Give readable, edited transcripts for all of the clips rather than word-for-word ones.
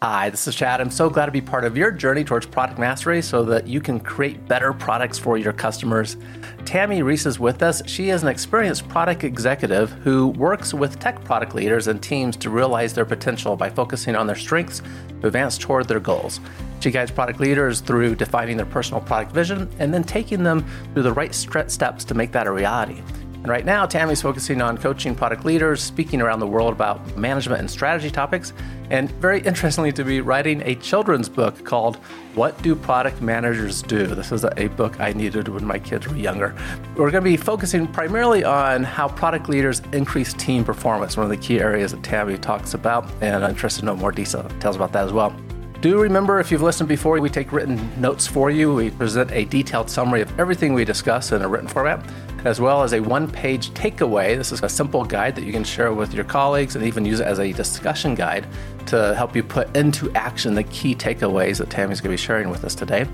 Hi, this is Chad. I'm so glad to be part of your journey towards product mastery so that you can create better products for your customers. Tami Reiss is with us. She is an experienced product executive who works with tech product leaders and teams to realize their potential by focusing on their strengths to advance toward their goals. She guides product leaders through defining their personal product vision and then taking them through the right steps to make that a reality. And right now, Tami's focusing on coaching product leaders, speaking around the world about management and strategy topics, and very interestingly to be writing a children's book called What Do Product Managers Do? This is a book I needed when my kids were younger. We're going to be focusing primarily on how product leaders increase team performance, one of the key areas that Tami talks about, and I'm interested to know more details about that as well. Do remember, if you've listened before, we take written notes for you. We present a detailed summary of everything we discuss in a written format, as well as a one-page takeaway. This is a simple guide that you can share with your colleagues and even use it as a discussion guide to help you put into action the key takeaways that Tami's going to be sharing with us today.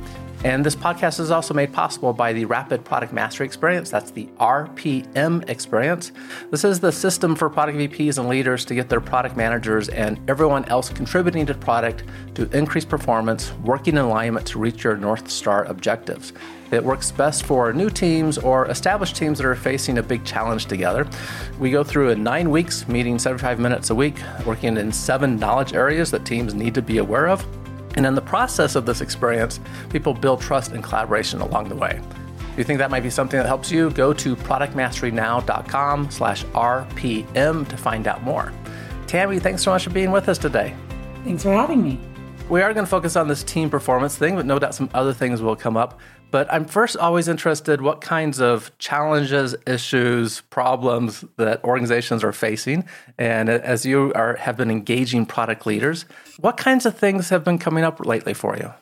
And this podcast is also made possible by the Rapid Product Mastery Experience. That's the RPM Experience. This is the system for product VPs and leaders to get their product managers and everyone else contributing to product to increase performance, working in alignment to reach your North Star objectives. It works best for new teams or established teams that are facing a big challenge together. We go through in 9 weeks, meeting 75 minutes a week, working in 7 knowledge areas that teams need to be aware of. And in the process of this experience, people build trust and collaboration along the way. If you think that might be something that helps you, go to productmasterynow.com/RPM to find out more. Tami, thanks so much for being with us today. Thanks for having me. We are going to focus on this team performance thing, but no doubt some other things will come up. But I'm first always interested what kinds of challenges, issues, problems that organizations are facing. And as you have been engaging product leaders, what kinds of things have been coming up lately for you?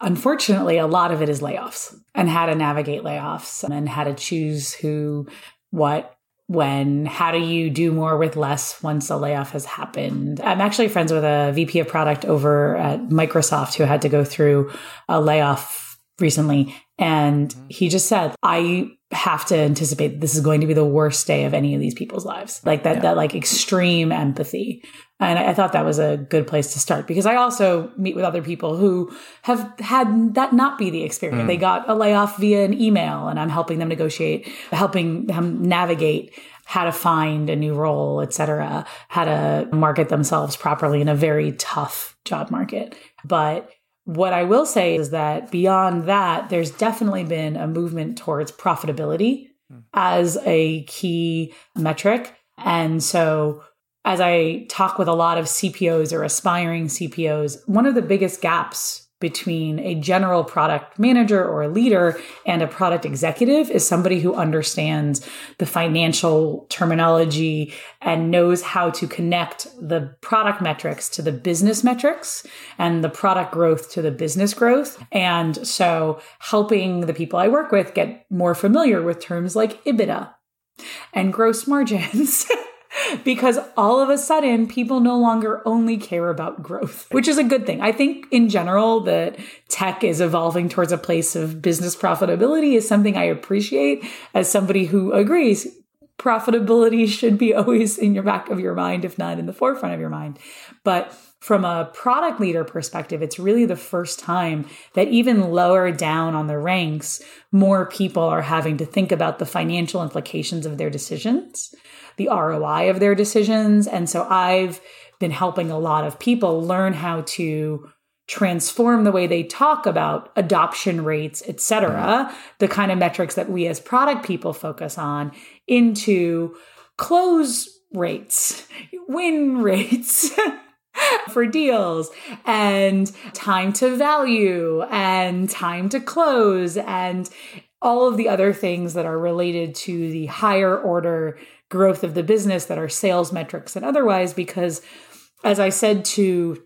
Unfortunately, a lot of it is layoffs and how to navigate layoffs and how to choose who, what, when, how do you do more with less once a layoff has happened. I'm actually friends with a VP of product over at Microsoft who had to go through a layoff recently. And he just said, I have to anticipate this is going to be the worst day of any of these people's lives. Like that, that like extreme empathy. And I thought that was a good place to start because I also meet with other people who have had that not be the experience. They got a layoff via an email and I'm helping them negotiate, helping them navigate how to find a new role, et cetera, how to market themselves properly in a very tough job market. But what I will say is that beyond that, there's definitely been a movement towards profitability as a key metric. And so as I talk with a lot of CPOs or aspiring CPOs, one of the biggest gaps between a general product manager or a leader and a product executive is somebody who understands the financial terminology and knows how to connect the product metrics to the business metrics and the product growth to the business growth. And so helping the people I work with get more familiar with terms like EBITDA and gross margins. Because all of a sudden, people no longer only care about growth, which is a good thing. I think in general that tech is evolving towards a place of business profitability is something I appreciate as somebody who agrees profitability should be always in your back of your mind, if not in the forefront of your mind. But from a product leader perspective, it's really the first time that even lower down on the ranks, more people are having to think about the financial implications of their decisions, the ROI of their decisions. And so I've been helping a lot of people learn how to transform the way they talk about adoption rates, et cetera, the kind of metrics that we as product people focus on into close rates, win rates, for deals and time to value and time to close and all of the other things that are related to the higher order growth of the business that are sales metrics and otherwise. Because as I said to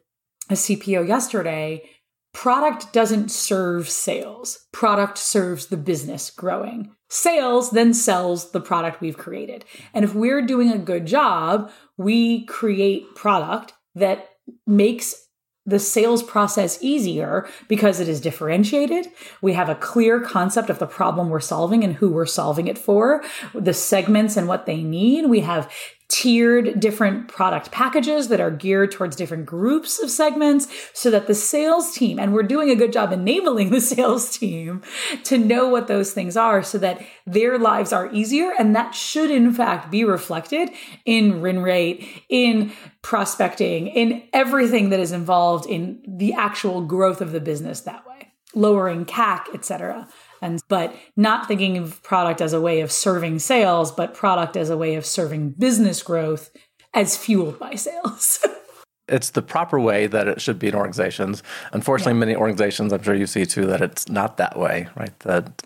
a CPO yesterday, product doesn't serve sales. Product serves the business growing. Sales then sells the product we've created. And if we're doing a good job, we create product that makes the sales process easier because it is differentiated. We have a clear concept of the problem we're solving and who we're solving it for, the segments and what they need. We have tiered different product packages that are geared towards different groups of segments so that the sales team, and we're doing a good job enabling the sales team to know what those things are so that their lives are easier. And that should in fact be reflected in win rate, in prospecting, in everything that is involved in the actual growth of the business that way, lowering CAC, et cetera. But not thinking of product as a way of serving sales, but product as a way of serving business growth as fueled by sales. It's the proper way that it should be in organizations. Unfortunately, yeah. Many organizations, I'm sure you see too, that it's not that way, right? That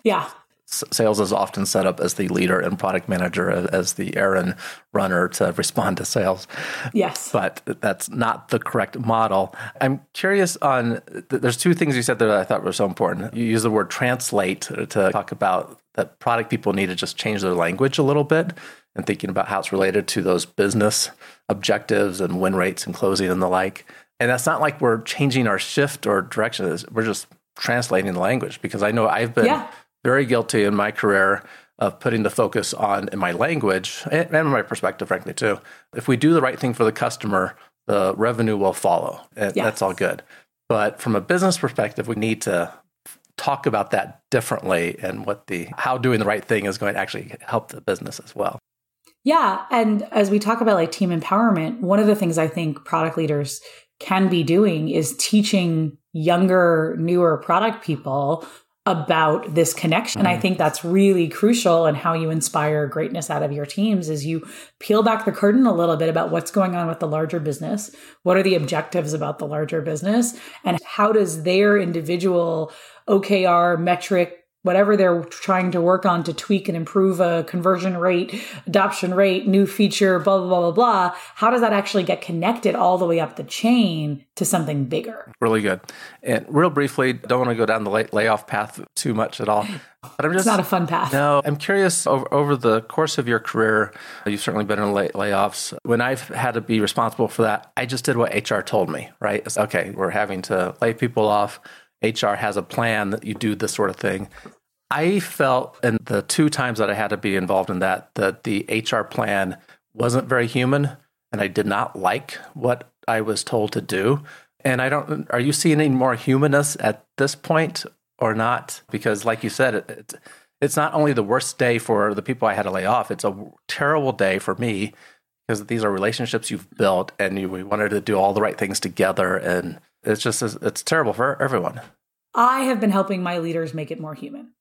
sales is often set up as the leader and product manager as the errand runner to respond to sales. Yes. But that's not the correct model. I'm curious on, there's two things you said there that I thought were so important. You use the word translate to talk about that product people need to just change their language a little bit and thinking about how it's related to those business objectives and win rates and closing and the like. And that's not like we're changing our shift or direction. We're just translating the language, because I know I've been... Yeah. Very guilty in my career of putting the focus on in my language and my perspective, frankly, too. If we do the right thing for the customer, the revenue will follow. And that's all good. But from a business perspective, we need to talk about that differently and how doing the right thing is going to actually help the business as well. Yeah. And as we talk about like team empowerment, one of the things I think product leaders can be doing is teaching younger, newer product people about this connection. And I think that's really crucial in how you inspire greatness out of your teams is you peel back the curtain a little bit about what's going on with the larger business. What are the objectives about the larger business? And how does their individual OKR metric, whatever they're trying to work on to tweak and improve a conversion rate, adoption rate, new feature, blah, blah, blah, blah, blah. How does that actually get connected all the way up the chain to something bigger? Really good. And real briefly, don't want to go down the layoff path too much at all. But it's not a fun path. No, I'm curious, over the course of your career, you've certainly been in layoffs. When I've had to be responsible for that, I just did what HR told me, right? It's, okay, we're having to lay people off. HR has a plan that you do this sort of thing. I felt in the two times that I had to be involved in that the HR plan wasn't very human, and I did not like what I was told to do. And are you seeing any more humanness at this point or not? Because like you said, it's not only the worst day for the people I had to lay off, it's a terrible day for me because these are relationships you've built and we wanted to do all the right things together, and it's terrible for everyone. I have been helping my leaders make it more human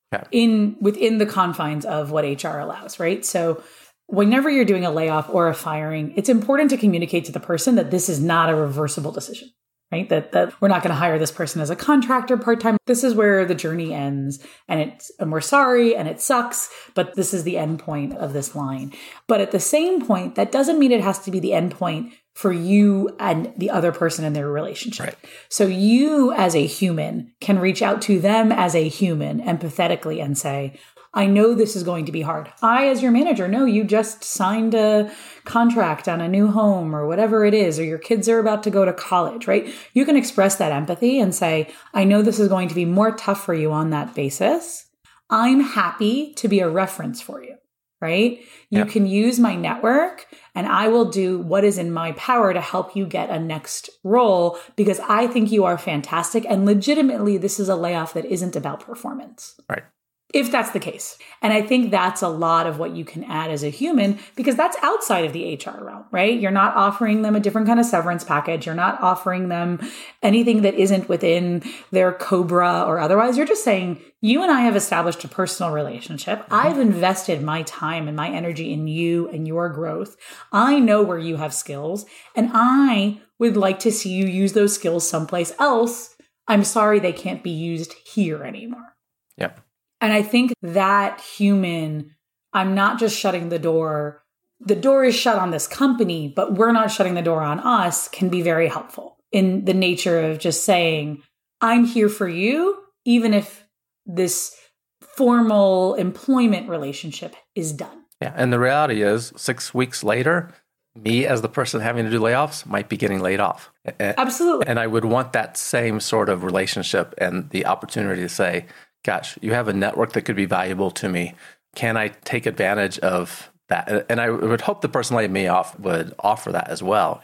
within the confines of what HR allows, right? So whenever you're doing a layoff or a firing, it's important to communicate to the person that this is not a reversible decision, right? That we're not going to hire this person as a contractor part-time. This is where the journey ends, and we're sorry, and it sucks, but this is the end point of this line. But at the same point, that doesn't mean it has to be the end point for you and the other person in their relationship. Right. So you as a human can reach out to them as a human empathetically and say, I know this is going to be hard. I, as your manager, know you just signed a contract on a new home or whatever it is, or your kids are about to go to college, right? You can express that empathy and say, I know this is going to be more tough for you on that basis. I'm happy to be a reference for you. Right? You can use my network and I will do what is in my power to help you get a next role because I think you are fantastic. And legitimately, this is a layoff that isn't about performance. Right. If that's the case. And I think that's a lot of what you can add as a human, because that's outside of the HR realm, right? You're not offering them a different kind of severance package. You're not offering them anything that isn't within their COBRA or otherwise. You're just saying, you and I have established a personal relationship. I've invested my time and my energy in you and your growth. I know where you have skills, and I would like to see you use those skills someplace else. I'm sorry they can't be used here anymore. Yeah. And I think that human, I'm not just shutting the door. The door is shut on this company, but we're not shutting the door on us, can be very helpful in the nature of just saying, I'm here for you, even if this formal employment relationship is done. Yeah. And the reality is 6 weeks later, me as the person having to do layoffs might be getting laid off. Absolutely. And I would want that same sort of relationship and the opportunity to say, gosh, you have a network that could be valuable to me. Can I take advantage of that. And I would hope the person like me would offer that as well.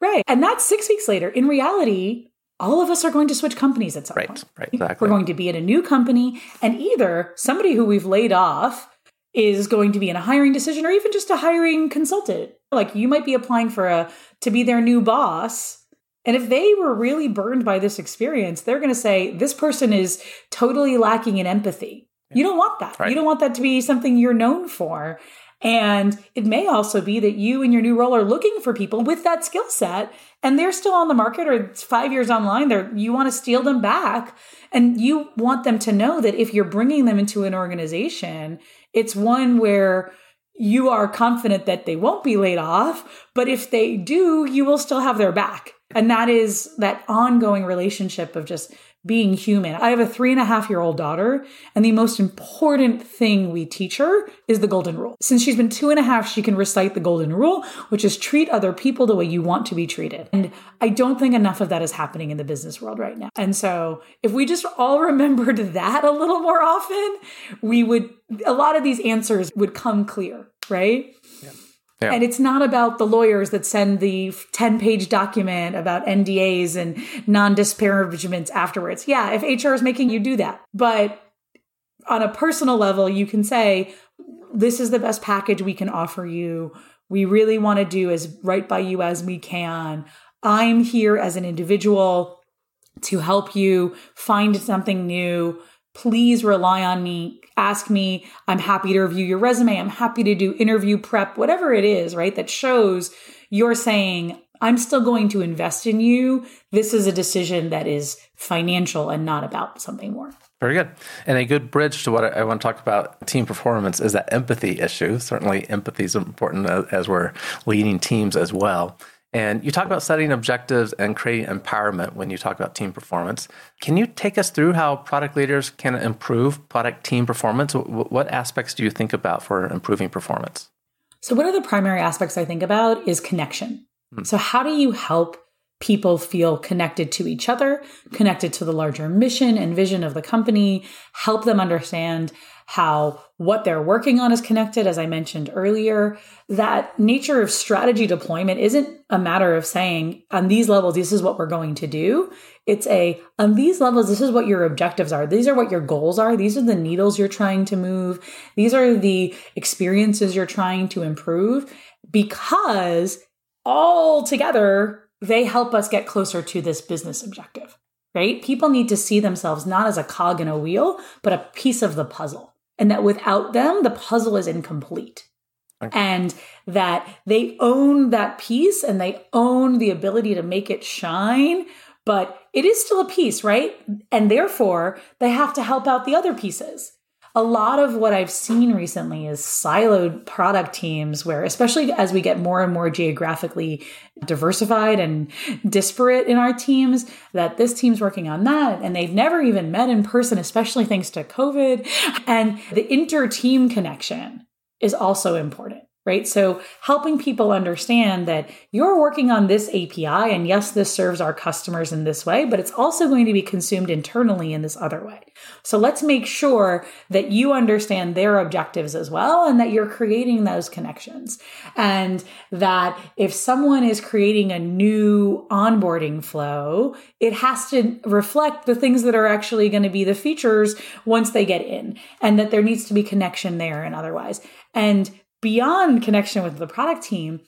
Right. And that's 6 weeks later. In reality, all of us are going to switch companies at some point. Right, exactly. We're going to be in a new company, and either somebody who we've laid off is going to be in a hiring decision, or even just a hiring consultant. Like, you might be applying to be their new boss. And if they were really burned by this experience, they're going to say, this person is totally lacking in empathy. You don't want that. Right. You don't want that to be something you're known for. And it may also be that you and your new role are looking for people with that skill set, and they're still on the market, or it's 5 years online. You want to steal them back, and you want them to know that if you're bringing them into an organization, it's one where you are confident that they won't be laid off, but if they do, you will still have their back. And that is that ongoing relationship of just being human. I have a 3.5-year-old daughter, and the most important thing we teach her is the golden rule. Since she's been 2.5, she can recite the golden rule, which is treat other people the way you want to be treated. And I don't think enough of that is happening in the business world right now. And so if we just all remembered that a little more often, a lot of these answers would come clear, right? Yeah. Yeah. And it's not about the lawyers that send the 10-page document about NDAs and non-disparagements afterwards. Yeah, if HR is making you do that. But on a personal level, you can say, this is the best package we can offer you. We really want to do as right by you as we can. I'm here as an individual to help you find something new. Please rely on me. Ask me. I'm happy to review your resume. I'm happy to do interview prep, whatever it is, right? That shows you're saying, I'm still going to invest in you. This is a decision that is financial and not about something more. Very good. And a good bridge to what I want to talk about, team performance, is that empathy issue. Certainly empathy is important as we're leading teams as well. And you talk about setting objectives and creating empowerment when you talk about team performance. Can you take us through how product leaders can improve product team performance? What aspects do you think about for improving performance? So one of the primary aspects I think about is connection. So how do you help people feel connected to each other, connected to the larger mission and vision of the company, help them understand how what they're working on is connected, as I mentioned earlier. That nature of strategy deployment isn't a matter of saying, on these levels, this is what we're going to do. It's on these levels, this is what your objectives are. These are what your goals are. These are the needles you're trying to move. These are the experiences you're trying to improve, because all together, they help us get closer to this business objective, right? People need to see themselves not as a cog in a wheel, but a piece of the puzzle. And that without them, the puzzle is incomplete. Okay. And that they own that piece, and they own the ability to make it shine, but it is still a piece, right? And therefore, they have to help out the other pieces. A lot of what I've seen recently is siloed product teams where, especially as we get more and more geographically diversified and disparate in our teams, that this team's working on that, and they've never even met in person, especially thanks to COVID. And the inter-team connection is also important, right? So helping people understand that you're working on this API, and yes, this serves our customers in this way, but it's also going to be consumed internally in this other way. So let's make sure that you understand their objectives as well, and that you're creating those connections. And that if someone is creating a new onboarding flow, it has to reflect the things that are actually going to be the features once they get in, and that there needs to be connection there and otherwise. And beyond connection with the product team,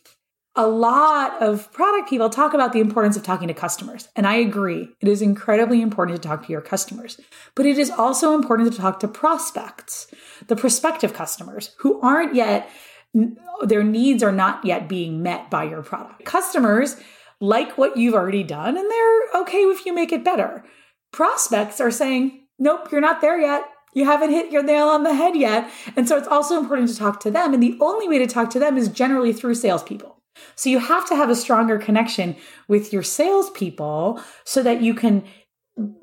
a lot of product people talk about the importance of talking to customers. And I agree, it is incredibly important to talk to your customers. But it is also important to talk to prospects, the prospective customers who aren't yet, their needs are not yet being met by your product. Customers like what you've already done, and they're okay if you make it better. Prospects are saying, nope, you're not there yet. You haven't hit your nail on the head yet. And so it's also important to talk to them. And the only way to talk to them is generally through salespeople. So you have to have a stronger connection with your salespeople so that you can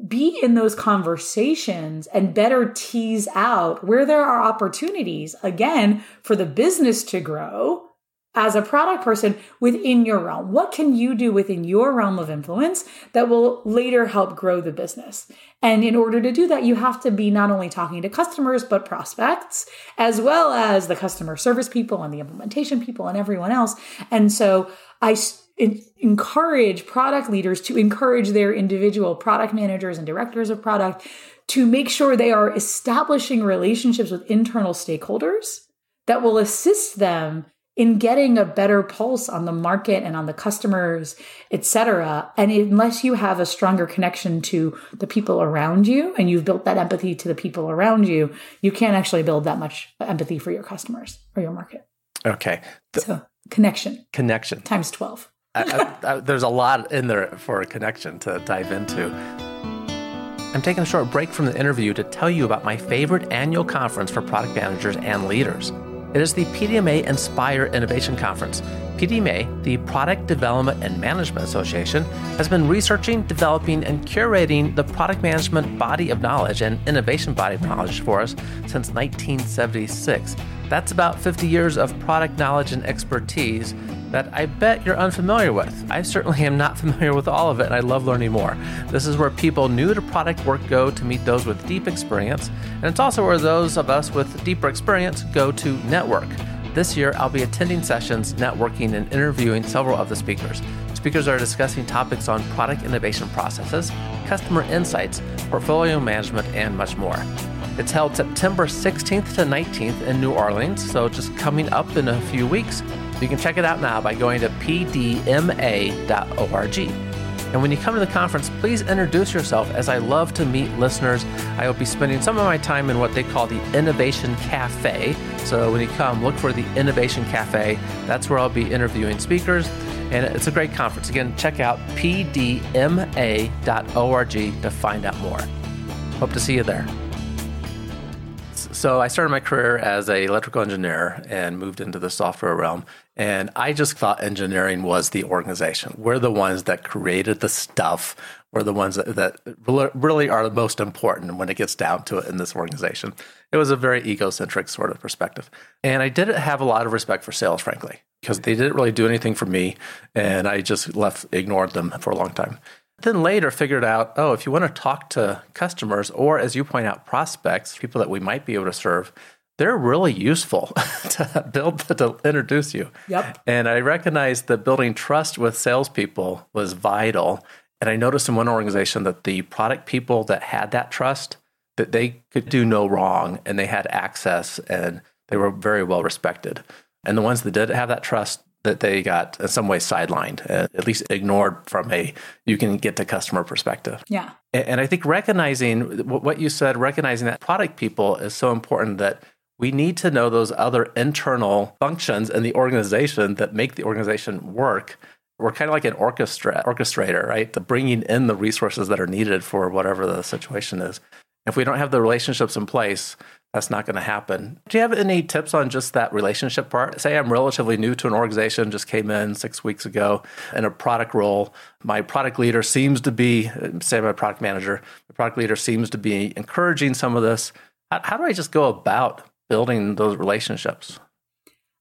be in those conversations and better tease out where there are opportunities, again, for the business to grow as a product person within your realm. What can you do within your realm of influence that will later help grow the business? And in order to do that, you have to be not only talking to customers, but prospects, as well as the customer service people and the implementation people and everyone else. And so I encourage product leaders to encourage their individual product managers and directors of product to make sure they are establishing relationships with internal stakeholders that will assist them in getting a better pulse on the market and on the customers, et cetera. And unless you have a stronger connection to the people around you and you've built that empathy to the people around you, you can't actually build that much empathy for your customers or your market. Okay. So connection. Connection. Times 12. There's a lot in there for a connection to dive into. I'm taking a short break from the interview to tell you about my favorite annual conference for product managers and leaders. It is the PDMA Inspire Innovation Conference. PDMA, the Product Development and Management Association, has been researching, developing, and curating the product management body of knowledge and innovation body of knowledge for us since 1976. That's about 50 years of product knowledge and expertise that I bet you're unfamiliar with. I certainly am not familiar with all of it, and I love learning more. This is where people new to product work go to meet those with deep experience, and it's also where those of us with deeper experience go to network. This year, I'll be attending sessions, networking, and interviewing several of the speakers. Speakers are discussing topics on product innovation processes, customer insights, portfolio management, and much more. It's held September 16th to 19th in New Orleans, so just coming up in a few weeks. You can check it out now by going to pdma.org. And when you come to the conference, please introduce yourself, as I love to meet listeners. I will be spending some of my time in what they call the Innovation Cafe. So when you come, look for the Innovation Cafe. That's where I'll be interviewing speakers. And it's a great conference. Again, check out pdma.org to find out more. Hope to see you there. So I started my career as an electrical engineer and moved into the software realm. And I just thought engineering was the organization. We're the ones that created the stuff. We're the ones that really are the most important when it gets down to it in this organization. It was a very egocentric sort of perspective. And I didn't have a lot of respect for sales, frankly, because they didn't really do anything for me. And I just ignored them for a long time. Then later figured out, if you want to talk to customers or, as you point out, prospects, people that we might be able to serve, they're really useful to introduce you. Yep. And I recognized that building trust with salespeople was vital. And I noticed in one organization that the product people that had that trust, that they could do no wrong and they had access and they were very well respected. And the ones that didn't have that trust, that they got in some way sidelined, at least ignored from you can get to customer perspective. Yeah. And I think recognizing what you said, recognizing that product people is so important that we need to know those other internal functions in the organization that make the organization work. We're kind of like an orchestrator, right? The bringing in the resources that are needed for whatever the situation is. If we don't have the relationships in place, that's not going to happen. Do you have any tips on just that relationship part? Say I'm relatively new to an organization, just came in 6 weeks ago in a product role. My product leader seems to be, say my product manager, the product leader seems to be encouraging some of this. How do I just go about building those relationships?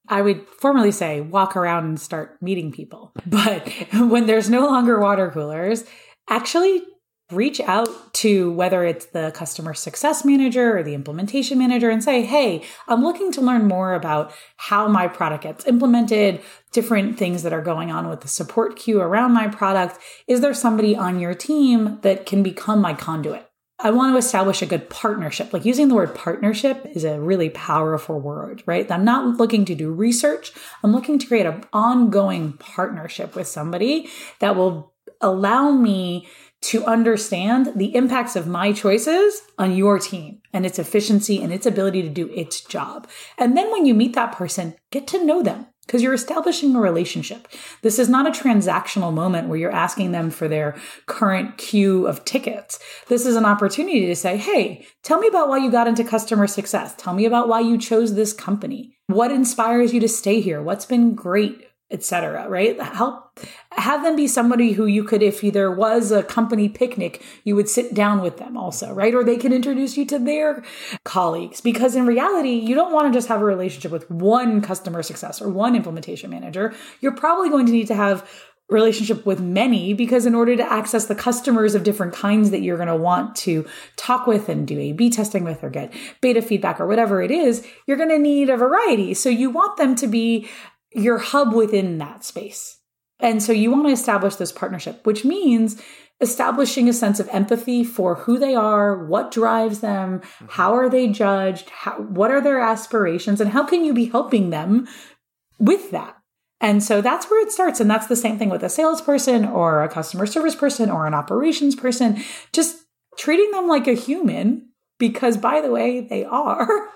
I would formally say walk around and start meeting people. But when there's no longer water coolers, actually reach out to whether it's the customer success manager or the implementation manager and say, hey, I'm looking to learn more about how my product gets implemented, different things that are going on with the support queue around my product. Is there somebody on your team that can become my conduit? I want to establish a good partnership. Like using the word partnership is a really powerful word, right? I'm not looking to do research. I'm looking to create an ongoing partnership with somebody that will allow me to understand the impacts of my choices on your team and its efficiency and its ability to do its job. And then when you meet that person, get to know them because you're establishing a relationship. This is not a transactional moment where you're asking them for their current queue of tickets. This is an opportunity to say, hey, tell me about why you got into customer success. Tell me about why you chose this company. What inspires you to stay here? What's been great, etc., right? Help Have them be somebody who you could, if there was a company picnic, you would sit down with them also, right? Or they could introduce you to their colleagues, because in reality, you don't want to just have a relationship with one customer success or one implementation manager. You're probably going to need to have relationship with many, because in order to access the customers of different kinds that you're going to want to talk with and do A/B testing with or get beta feedback or whatever it is, you're going to need a variety. So you want them to be your hub within that space. And so you want to establish this partnership, which means establishing a sense of empathy for who they are, what drives them, how are they judged, what are their aspirations, and how can you be helping them with that? And so that's where it starts. And that's the same thing with a salesperson or a customer service person or an operations person, just treating them like a human, because by the way, they are.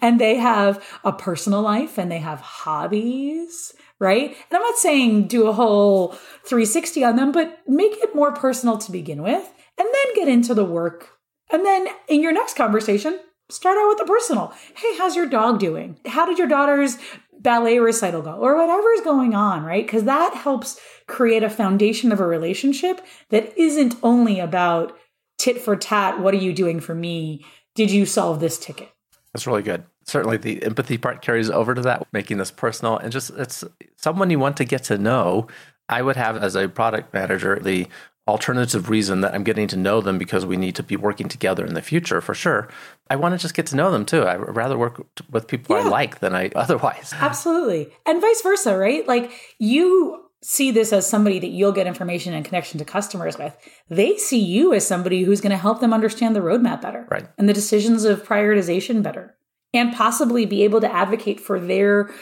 And they have a personal life and they have hobbies, right? And I'm not saying do a whole 360 on them, but make it more personal to begin with, and then get into the work. And then in your next conversation, start out with the personal. Hey, how's your dog doing? How did your daughter's ballet recital go? Or whatever's going on, right? Because that helps create a foundation of a relationship that isn't only about tit for tat. What are you doing for me? Did you solve this ticket? That's really good. Certainly the empathy part carries over to that, making this personal, and just it's someone you want to get to know. I would have, as a product manager, the alternative reason that I'm getting to know them because we need to be working together in the future for sure. I want to just get to know them too. I'd rather work with people I like than I otherwise. Absolutely. And vice versa, right? Like you see this as somebody that you'll get information and connection to customers with. They see you as somebody who's going to help them understand the roadmap better, right, and the decisions of prioritization better, and possibly be able to advocate for their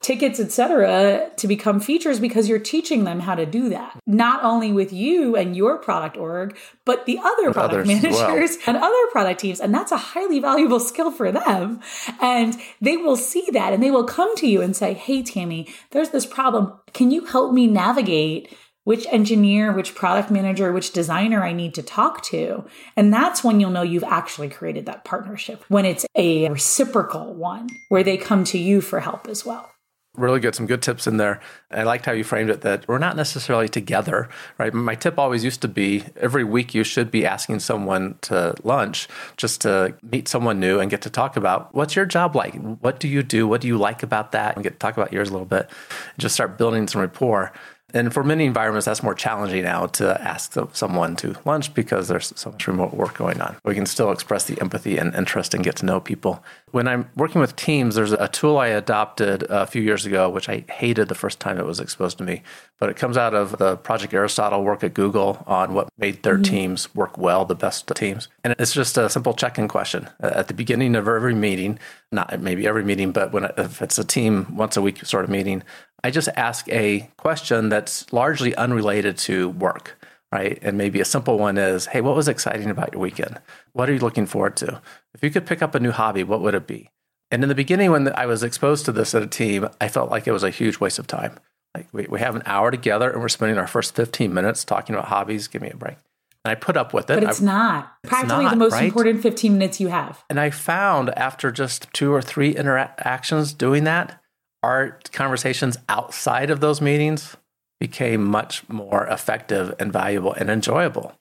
tickets, et cetera, to become features, because you're teaching them how to do that, not only with you and your product org, but the other product managers and other product teams. And that's a highly valuable skill for them. And they will see that and they will come to you and say, hey, Tami, there's this problem. Can you help me navigate which engineer, which product manager, which designer I need to talk to? And that's when you'll know you've actually created that partnership, when it's a reciprocal one where they come to you for help as well. Really good. Some good tips in there. I liked how you framed it, that we're not necessarily together, right? My tip always used to be every week you should be asking someone to lunch just to meet someone new and get to talk about what's your job like? What do you do? What do you like about that? And get to talk about yours a little bit. Just start building some rapport. And for many environments, that's more challenging now to ask someone to lunch because there's so much remote work going on. We can still express the empathy and interest and get to know people. When I'm working with teams, there's a tool I adopted a few years ago, which I hated the first time it was exposed to me. But it comes out of the Project Aristotle work at Google on what made their teams work well, the best teams. And it's just a simple check-in question. At the beginning of every meeting, not maybe every meeting, but if it's a team once a week sort of meeting, I just ask a question that's largely unrelated to work, right? And maybe a simple one is, hey, what was exciting about your weekend? What are you looking forward to? If you could pick up a new hobby, what would it be? And in the beginning, when I was exposed to this at a team, I felt like it was a huge waste of time. Like we have an hour together and we're spending our first 15 minutes talking about hobbies. Give me a break. And I put up with it. But it's not practically the most important 15 minutes you have. And I found after just 2 or 3 interactions doing that, our conversations outside of those meetings became much more effective and valuable and enjoyable.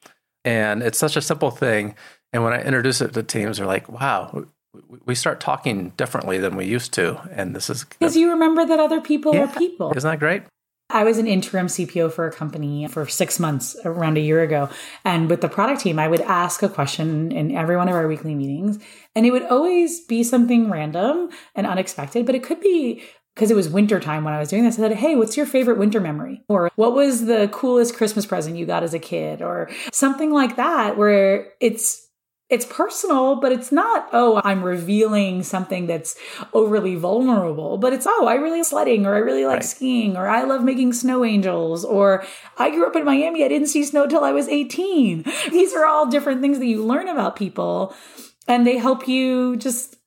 And it's such a simple thing. And when I introduce it to teams, they're like, wow, we start talking differently than we used to. And this is because you remember that other people are people. Isn't that great? I was an interim CPO for a company for 6 months, around a year ago. And with the product team, I would ask a question in every one of our weekly meetings. And it would always be something random and unexpected, but it could be, because it was wintertime when I was doing this, I said, hey, what's your favorite winter memory? Or what was the coolest Christmas present you got as a kid? Or something like that, where it's personal, but it's not, oh, I'm revealing something that's overly vulnerable, but it's, oh, I really like sledding, or I really like skiing, or I love making snow angels, or I grew up in Miami, I didn't see snow till I was 18. These are all different things that you learn about people, and they help you just,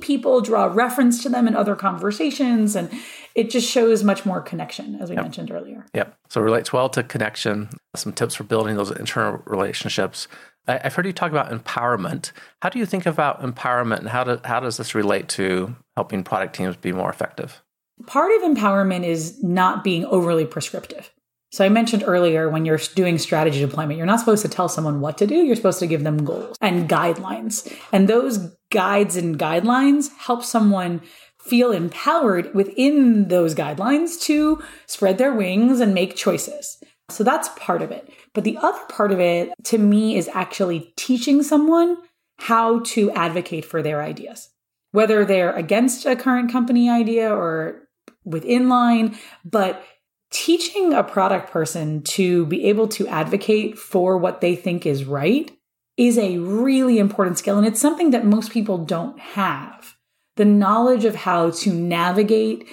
people draw reference to them in other conversations, and it just shows much more connection, as we mentioned earlier. Yep. So it relates well to connection, some tips for building those internal relationships. I've heard you talk about empowerment. How do you think about empowerment, and how does this relate to helping product teams be more effective? Part of empowerment is not being overly prescriptive. So I mentioned earlier, when you're doing strategy deployment, you're not supposed to tell someone what to do. You're supposed to give them goals and guidelines. And those guides and guidelines help someone feel empowered within those guidelines to spread their wings and make choices. So that's part of it. But the other part of it, to me, is actually teaching someone how to advocate for their ideas, whether they're against a current company idea or within line, but teaching a product person to be able to advocate for what they think is right is a really important skill. And it's something that most people don't have. The knowledge of how to navigate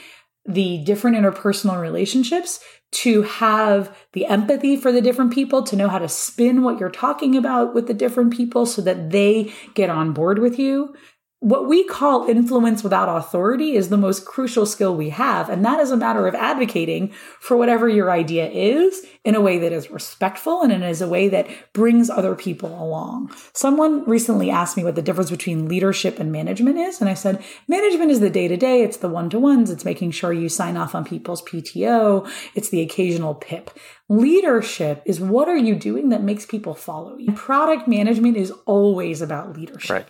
the different interpersonal relationships, to have the empathy for the different people, to know how to spin what you're talking about with the different people so that they get on board with you. What we call influence without authority is the most crucial skill we have. And that is a matter of advocating for whatever your idea is in a way that is respectful and in a way that brings other people along. Someone recently asked me what the difference between leadership and management is. And I said, management is the day-to-day. It's the one-to-ones. It's making sure you sign off on people's PTO. It's the occasional PIP. Leadership is what are you doing that makes people follow you? Product management is always about leadership. Right.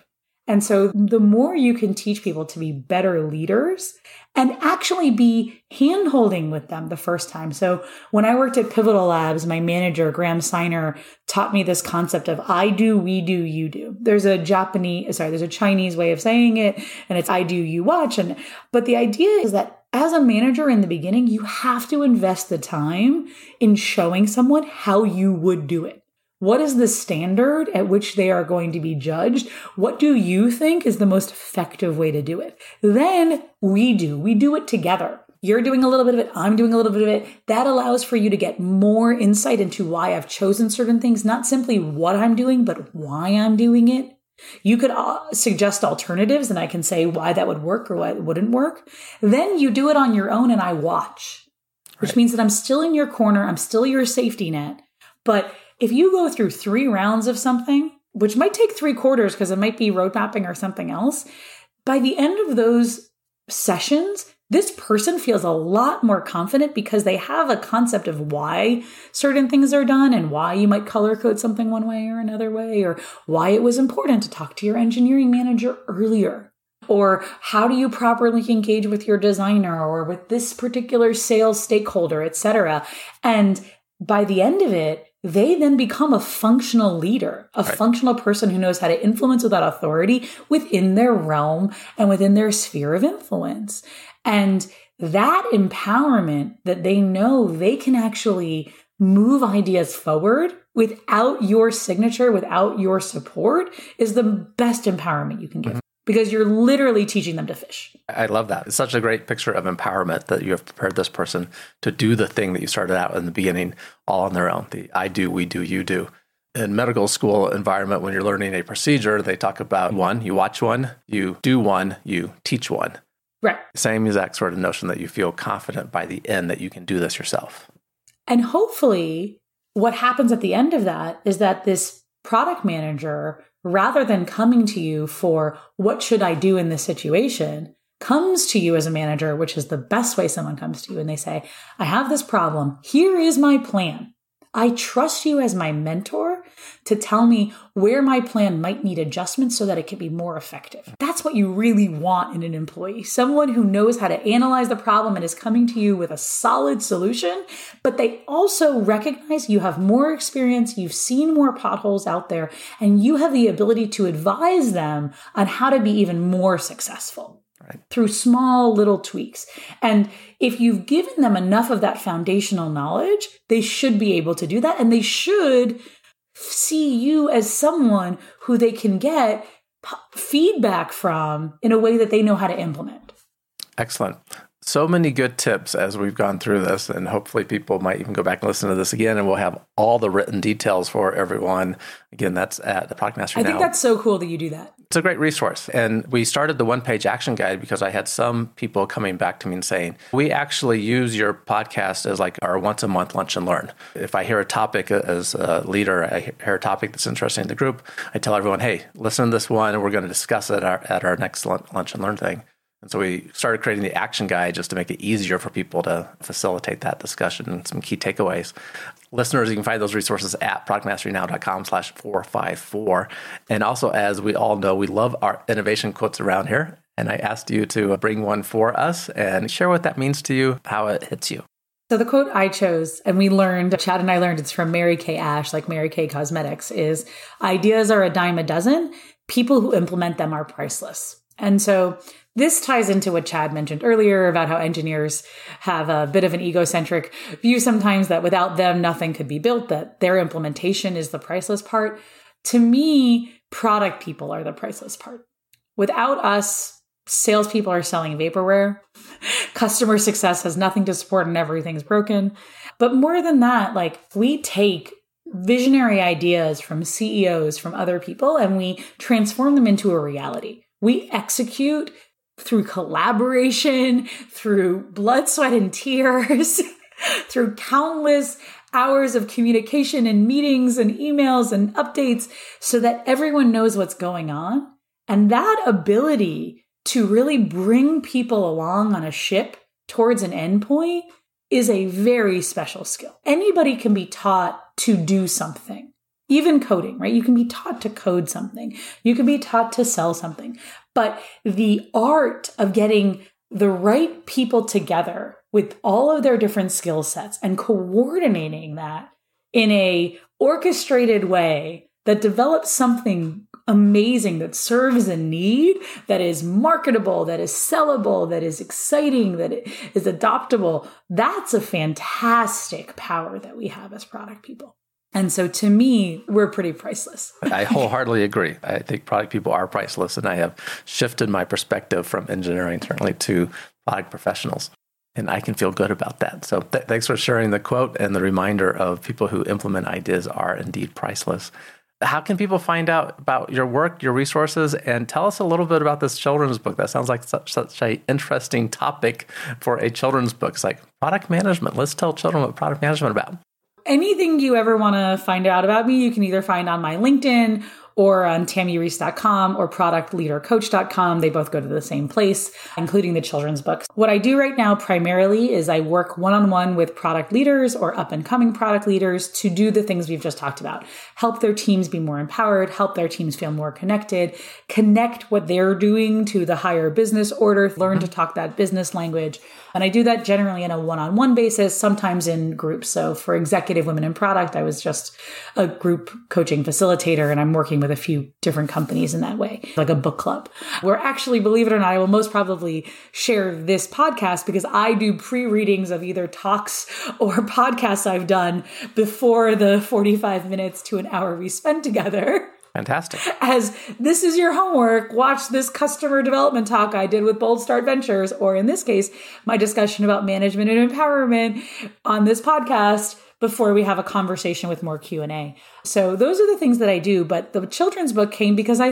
And so the more you can teach people to be better leaders and actually be hand-holding with them the first time. So when I worked at Pivotal Labs, my manager, Graham Signer, taught me this concept of I do, we do, you do. There's a Chinese way of saying it, and it's I do, you watch. But the idea is that as a manager in the beginning, you have to invest the time in showing someone how you would do it. What is the standard at which they are going to be judged? What do you think is the most effective way to do it? Then we do it together. You're doing a little bit of it. I'm doing a little bit of it. That allows for you to get more insight into why I've chosen certain things, not simply what I'm doing, but why I'm doing it. You could suggest alternatives and I can say why that would work or why it wouldn't work. Then you do it on your own and I watch, which means that I'm still in your corner. I'm still your safety net, but if you go through 3 rounds of something, which might take 3 quarters because it might be road mapping or something else, by the end of those sessions, this person feels a lot more confident because they have a concept of why certain things are done and why you might color code something one way or another way, or why it was important to talk to your engineering manager earlier, or how do you properly engage with your designer or with this particular sales stakeholder, etc. And by the end of it, they then become a functional leader, a functional person who knows how to influence without authority within their realm and within their sphere of influence. And that empowerment that they know they can actually move ideas forward without your signature, without your support, is the best empowerment you can give. Mm-hmm. Because you're literally teaching them to fish. I love that. It's such a great picture of empowerment that you have prepared this person to do the thing that you started out in the beginning all on their own. The I do, we do, you do. In medical school environment, when you're learning a procedure, they talk about one, you watch one, you do one, you teach one. Right. Same exact sort of notion that you feel confident by the end that you can do this yourself. And hopefully what happens at the end of that is that this product manager, rather than coming to you for what should I do in this situation, comes to you as a manager, which is the best way someone comes to you. And they say, I have this problem. Here is my plan. I trust you as my mentor to tell me where my plan might need adjustments so that it can be more effective. That's what you really want in an employee, someone who knows how to analyze the problem and is coming to you with a solid solution, but they also recognize you have more experience, you've seen more potholes out there, and you have the ability to advise them on how to be even more successful. Right. Through small little tweaks. And if you've given them enough of that foundational knowledge, they should be able to do that. And they should see you as someone who they can get feedback from in a way that they know how to implement. Excellent. So many good tips as we've gone through this. And hopefully people might even go back and listen to this again. And we'll have all the written details for everyone. Again, that's at Product Mastery Now. I think that's so cool that you do that. It's a great resource. And we started the 1-page action guide because I had some people coming back to me and saying, we actually use your podcast as like our once-a-month lunch and learn. If I hear a topic as a leader, I hear a topic that's interesting to the group, I tell everyone, hey, listen to this one, and we're going to discuss it at our next lunch and learn thing. And so we started creating the action guide just to make it easier for people to facilitate that discussion and some key takeaways. Listeners, you can find those resources at productmasterynow.com/454. And also, as we all know, we love our innovation quotes around here. And I asked you to bring one for us and share what that means to you, how it hits you. So the quote I chose, and we learned, Chad and I learned, it's from Mary Kay Ash, like Mary Kay Cosmetics, is ideas are a dime a dozen. People who implement them are priceless. And so this ties into what Chad mentioned earlier about how engineers have a bit of an egocentric view sometimes that without them, nothing could be built, that their implementation is the priceless part. To me, product people are the priceless part. Without us, salespeople are selling vaporware. Customer success has nothing to support and everything's broken. But more than that, like we take visionary ideas from CEOs, from other people, and we transform them into a reality. We execute through collaboration, through blood, sweat, and tears, through countless hours of communication and meetings and emails and updates so that everyone knows what's going on. And that ability to really bring people along on a ship towards an endpoint is a very special skill. Anybody can be taught to do something, even coding, right? You can be taught to code something. You can be taught to sell something. But the art of getting the right people together with all of their different skill sets and coordinating that in an orchestrated way that develops something amazing, that serves a need, that is marketable, that is sellable, that is exciting, that is adoptable. That's a fantastic power that we have as product people. And so to me, we're pretty priceless. I wholeheartedly agree. I think product people are priceless, and I have shifted my perspective from engineering certainly to product professionals. And I can feel good about that. So thanks for sharing the quote and the reminder of people who implement ideas are indeed priceless. How can people find out about your work, your resources, and tell us a little bit about this children's book? That sounds like such an interesting topic for a children's book. It's like product management. Let's tell children what product management is about. Anything you ever want to find out about me, you can either find on my LinkedIn or on TamiReiss.com or ProductLeaderCoach.com. They both go to the same place, including the children's books. What I do right now primarily is I work one-on-one with product leaders or up-and-coming product leaders to do the things we've just talked about. Help their teams be more empowered, help their teams feel more connected, connect what they're doing to the higher business order, learn to talk that business language. And I do that generally in a one-on-one basis, sometimes in groups. So for Executive Women in Product, I was just a group coaching facilitator, and I'm working with a few different companies in that way, like a book club. We're actually, believe it or not, I will most probably share this podcast because I do pre-readings of either talks or podcasts I've done before the 45 minutes to an hour we spend together. Fantastic. As this is your homework, watch this customer development talk I did with Bold Start Ventures, or in this case, my discussion about management and empowerment on this podcast before we have a conversation with more Q&A. So those are the things that I do, but the children's book came because I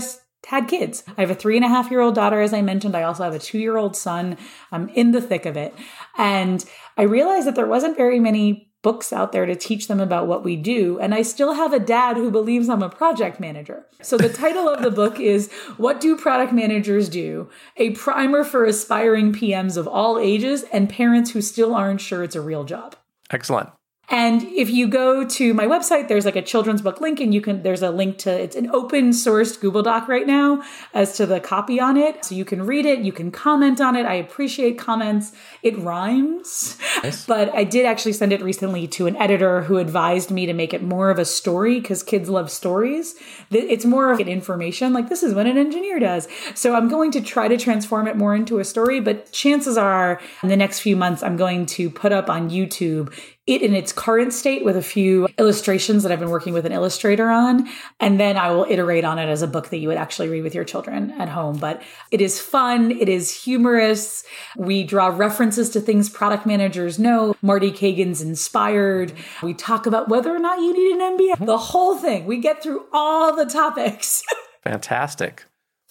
had kids. I have a 3.5-year-old daughter, as I mentioned. I also have a 2-year-old son. I'm in the thick of it. And I realized that there wasn't very many books out there to teach them about what we do. And I still have a dad who believes I'm a project manager. So the title of the book is What Do Product Managers Do? A Primer for Aspiring PMs of All Ages and Parents Who Still Aren't Sure It's a Real Job. Excellent. And if you go to my website, there's like a children's book link, and there's a link to, it's an open sourced Google Doc right now as to the copy on it. So you can read it, you can comment on it. I appreciate comments. It rhymes. Nice. But I did actually send it recently to an editor who advised me to make it more of a story because kids love stories. It's more of an information, like this is what an engineer does. So I'm going to try to transform it more into a story, but chances are in the next few months, I'm going to put up on YouTube it in its current state with a few illustrations that I've been working with an illustrator on. And then I will iterate on it as a book that you would actually read with your children at home. But it is fun. It is humorous. We draw references to things product managers know. Marty Kagan's inspired. We talk about whether or not you need an MBA. The whole thing. We get through all the topics. Fantastic.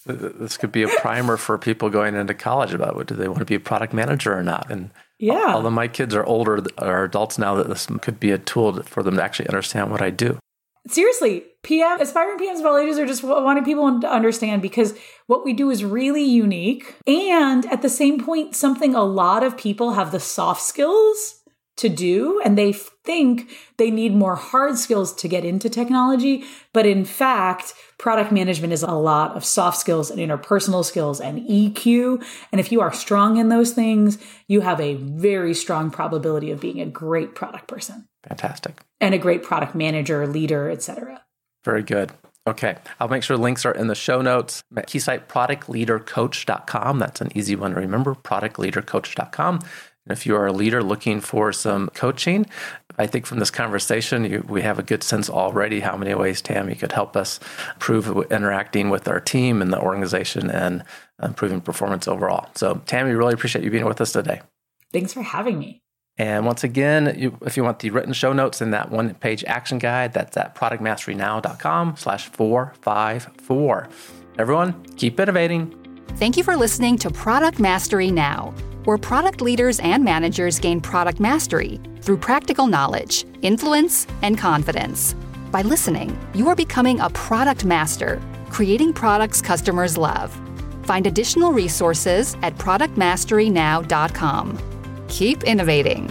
This could be a primer for people going into college about what do they want to be a product manager or not. And yeah. Although my kids are older, are adults now, that this could be a tool for them to actually understand what I do. Seriously, PM, aspiring PMs of all ages are just wanting people to understand, because what we do is really unique. And at the same point, something a lot of people have the soft skills to do, and they think they need more hard skills to get into technology. But in fact, product management is a lot of soft skills and interpersonal skills and EQ. And if you are strong in those things, you have a very strong probability of being a great product person. Fantastic. And a great product manager, leader, et cetera. Very good. Okay. I'll make sure links are in the show notes. My key site, productleadercoach.com. That's an easy one to remember, productleadercoach.com. If you are a leader looking for some coaching, I think from this conversation, we have a good sense already how many ways, Tam, you could help us improve interacting with our team and the organization and improving performance overall. So, Tam, we really appreciate you being with us today. Thanks for having me. And once again, if you want the written show notes in that one-page action guide, that's at productmasterynow.com/454. Everyone, keep innovating. Thank you for listening to Product Mastery Now, where product leaders and managers gain product mastery through practical knowledge, influence, and confidence. By listening, you are becoming a product master, creating products customers love. Find additional resources at productmasterynow.com. Keep innovating.